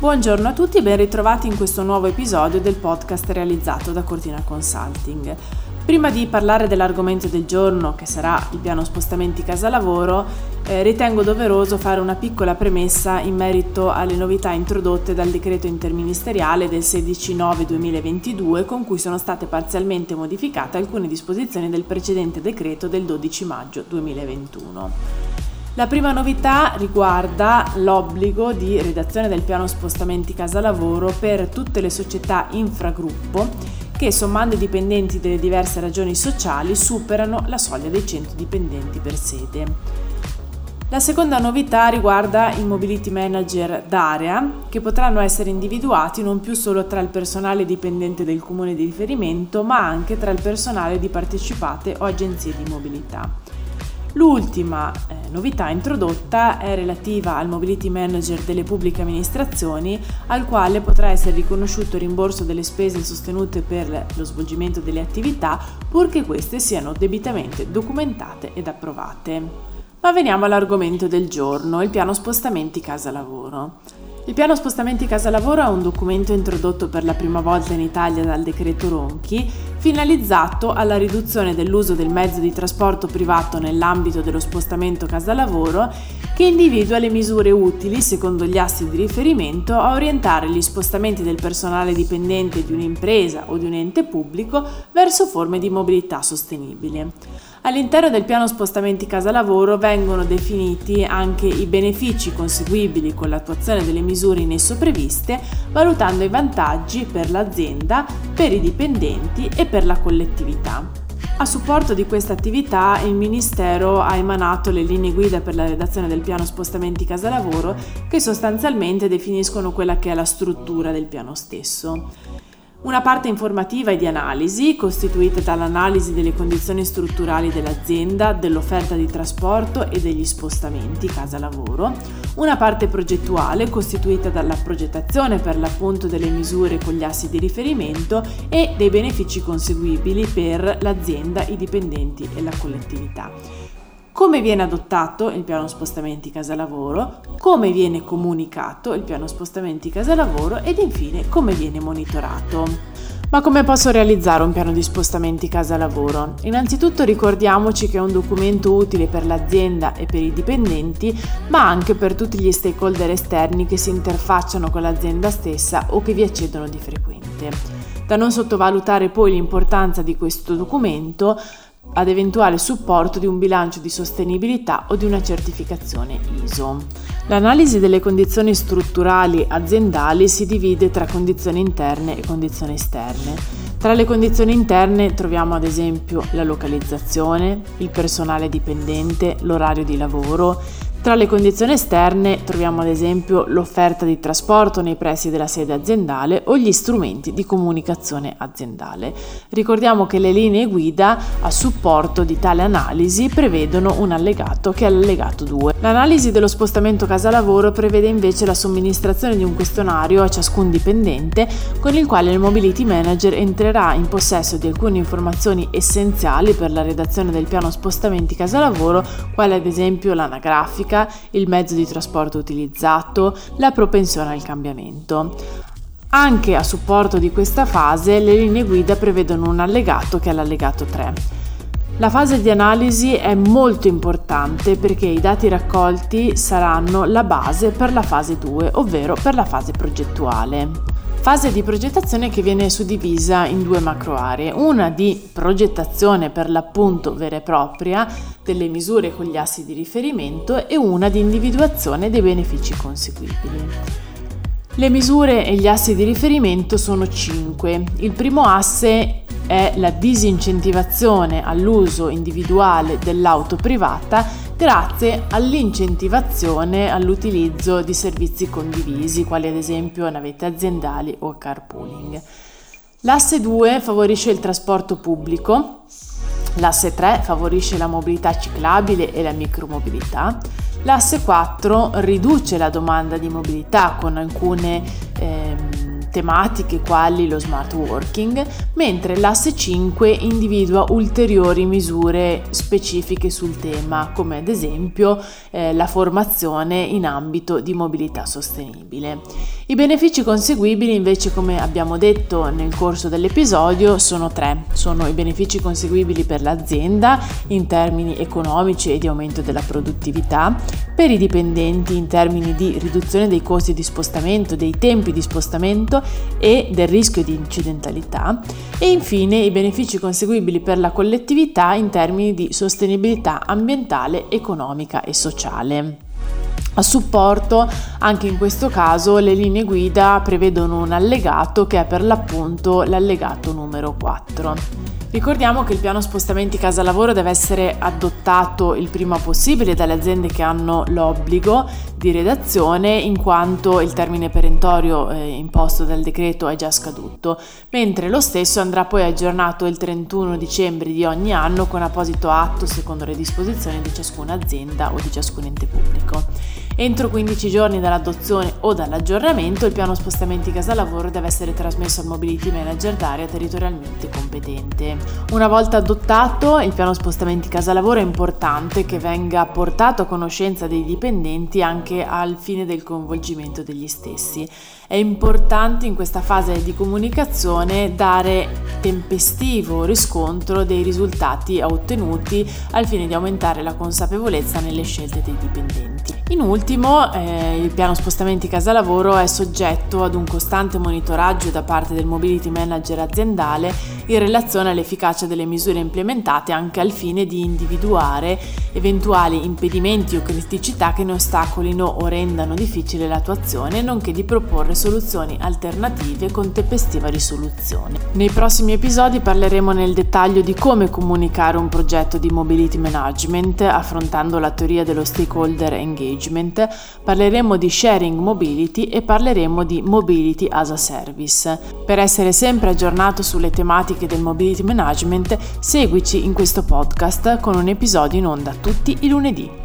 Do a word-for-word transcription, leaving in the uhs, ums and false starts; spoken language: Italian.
Buongiorno a tutti e ben ritrovati in questo nuovo episodio del podcast realizzato da Cortina Consulting. Prima di parlare dell'argomento del giorno, che sarà il piano spostamenti casa-lavoro, eh, ritengo doveroso fare una piccola premessa in merito alle novità introdotte dal Decreto Interministeriale del sedici nove duemilaventidue, con cui sono state parzialmente modificate alcune disposizioni del precedente decreto del dodici maggio duemilaventuno. La prima novità riguarda l'obbligo di redazione del piano spostamenti casa-lavoro per tutte le società infragruppo che, sommando i dipendenti delle diverse ragioni sociali, superano la soglia dei cento dipendenti per sede. La seconda novità riguarda i mobility manager d'area, che potranno essere individuati non più solo tra il personale dipendente del comune di riferimento, ma anche tra il personale di partecipate o agenzie di mobilità. L'ultima eh, novità introdotta è relativa al mobility manager delle pubbliche amministrazioni, al quale potrà essere riconosciuto il rimborso delle spese sostenute per lo svolgimento delle attività, purché queste siano debitamente documentate ed approvate. Ma veniamo all'argomento del giorno, il piano spostamenti casa-lavoro. Il piano spostamenti casa-lavoro è un documento introdotto per la prima volta in Italia dal Decreto Ronchi, finalizzato alla riduzione dell'uso del mezzo di trasporto privato nell'ambito dello spostamento casa-lavoro, che individua le misure utili, secondo gli assi di riferimento, a orientare gli spostamenti del personale dipendente di un'impresa o di un ente pubblico verso forme di mobilità sostenibile. All'interno del piano spostamenti casa-lavoro vengono definiti anche i benefici conseguibili con l'attuazione delle misure in esso previste, valutando i vantaggi per l'azienda, per i dipendenti e per la collettività. A supporto di questa attività il Ministero ha emanato le linee guida per la redazione del piano spostamenti casa-lavoro, che sostanzialmente definiscono quella che è la struttura del piano stesso. Una parte informativa e di analisi, costituita dall'analisi delle condizioni strutturali dell'azienda, dell'offerta di trasporto e degli spostamenti casa-lavoro. Una parte progettuale, costituita dalla progettazione per l'appunto delle misure con gli assi di riferimento e dei benefici conseguibili per l'azienda, i dipendenti e la collettività. Come viene adottato il piano spostamenti casa-lavoro, come viene comunicato il piano spostamenti casa-lavoro ed infine come viene monitorato. Ma come posso realizzare un piano di spostamenti casa-lavoro? Innanzitutto ricordiamoci che è un documento utile per l'azienda e per i dipendenti, ma anche per tutti gli stakeholder esterni che si interfacciano con l'azienda stessa o che vi accedono di frequente. Da non sottovalutare poi l'importanza di questo documento ad eventuale supporto di un bilancio di sostenibilità o di una certificazione I S O. L'analisi delle condizioni strutturali aziendali si divide tra condizioni interne e condizioni esterne. Tra le condizioni interne troviamo ad esempio la localizzazione, il personale dipendente, l'orario di lavoro. Tra le condizioni esterne troviamo ad esempio l'offerta di trasporto nei pressi della sede aziendale o gli strumenti di comunicazione aziendale. Ricordiamo che le linee guida a supporto di tale analisi prevedono un allegato che è l'allegato due. L'analisi dello spostamento casa-lavoro prevede invece la somministrazione di un questionario a ciascun dipendente con il quale il mobility manager entrerà in possesso di alcune informazioni essenziali per la redazione del piano spostamenti casa-lavoro, quale ad esempio l'anagrafica, il mezzo di trasporto utilizzato, la propensione al cambiamento. Anche a supporto di questa fase le linee guida prevedono un allegato che è l'allegato tre. La fase di analisi è molto importante perché i dati raccolti saranno la base per la fase due, ovvero per la fase progettuale. Fase di progettazione che viene suddivisa in due macro aree, una di progettazione per l'appunto vera e propria delle misure con gli assi di riferimento e una di individuazione dei benefici conseguibili. Le misure e gli assi di riferimento sono cinque. Il primo asse è la disincentivazione all'uso individuale dell'auto privata grazie all'incentivazione all'utilizzo di servizi condivisi, quali ad esempio navette aziendali o carpooling. L'asse due favorisce il trasporto pubblico, l'asse tre favorisce la mobilità ciclabile e la micromobilità, l'asse quattro riduce la domanda di mobilità con alcune ehm, tematiche quali lo smart working, mentre l'asse cinque individua ulteriori misure specifiche sul tema, come ad esempio eh, la formazione in ambito di mobilità sostenibile. I benefici conseguibili, invece, come abbiamo detto nel corso dell'episodio, sono tre. Sono i benefici conseguibili per l'azienda in termini economici e di aumento della produttività, per i dipendenti in termini di riduzione dei costi di spostamento, dei tempi di spostamento e del rischio di incidentalità, e infine i benefici conseguibili per la collettività in termini di sostenibilità ambientale, economica e sociale. A supporto, anche in questo caso, le linee guida prevedono un allegato che è per l'appunto l'allegato numero quattro. Ricordiamo che il piano spostamenti casa lavoro deve essere adottato il prima possibile dalle aziende che hanno l'obbligo di redazione, in quanto il termine perentorio eh, imposto dal decreto è già scaduto, mentre lo stesso andrà poi aggiornato il trentuno dicembre di ogni anno con apposito atto secondo le disposizioni di ciascuna azienda o di ciascun ente pubblico. Entro quindici giorni dall'adozione o dall'aggiornamento, il piano spostamenti casa lavoro deve essere trasmesso al mobility manager d'area territorialmente competente. Una volta adottato, il piano spostamenti casa lavoro è importante che venga portato a conoscenza dei dipendenti anche al fine del coinvolgimento degli stessi. È importante in questa fase di comunicazione dare tempestivo riscontro dei risultati ottenuti al fine di aumentare la consapevolezza nelle scelte dei dipendenti. In ultimo, eh, il piano spostamenti casa lavoro è soggetto ad un costante monitoraggio da parte del mobility manager aziendale in relazione all'efficacia delle misure implementate, anche al fine di individuare eventuali impedimenti o criticità che ne ostacolino o rendano difficile l'attuazione, nonché di proporre soluzioni alternative con tempestiva risoluzione. Nei prossimi episodi parleremo nel dettaglio di come comunicare un progetto di mobility management, affrontando la teoria dello stakeholder engagement. Parleremo di sharing mobility e parleremo di mobility as a service. Per essere sempre aggiornato sulle tematiche del mobility management, seguici in questo podcast con un episodio in onda tutti i lunedì.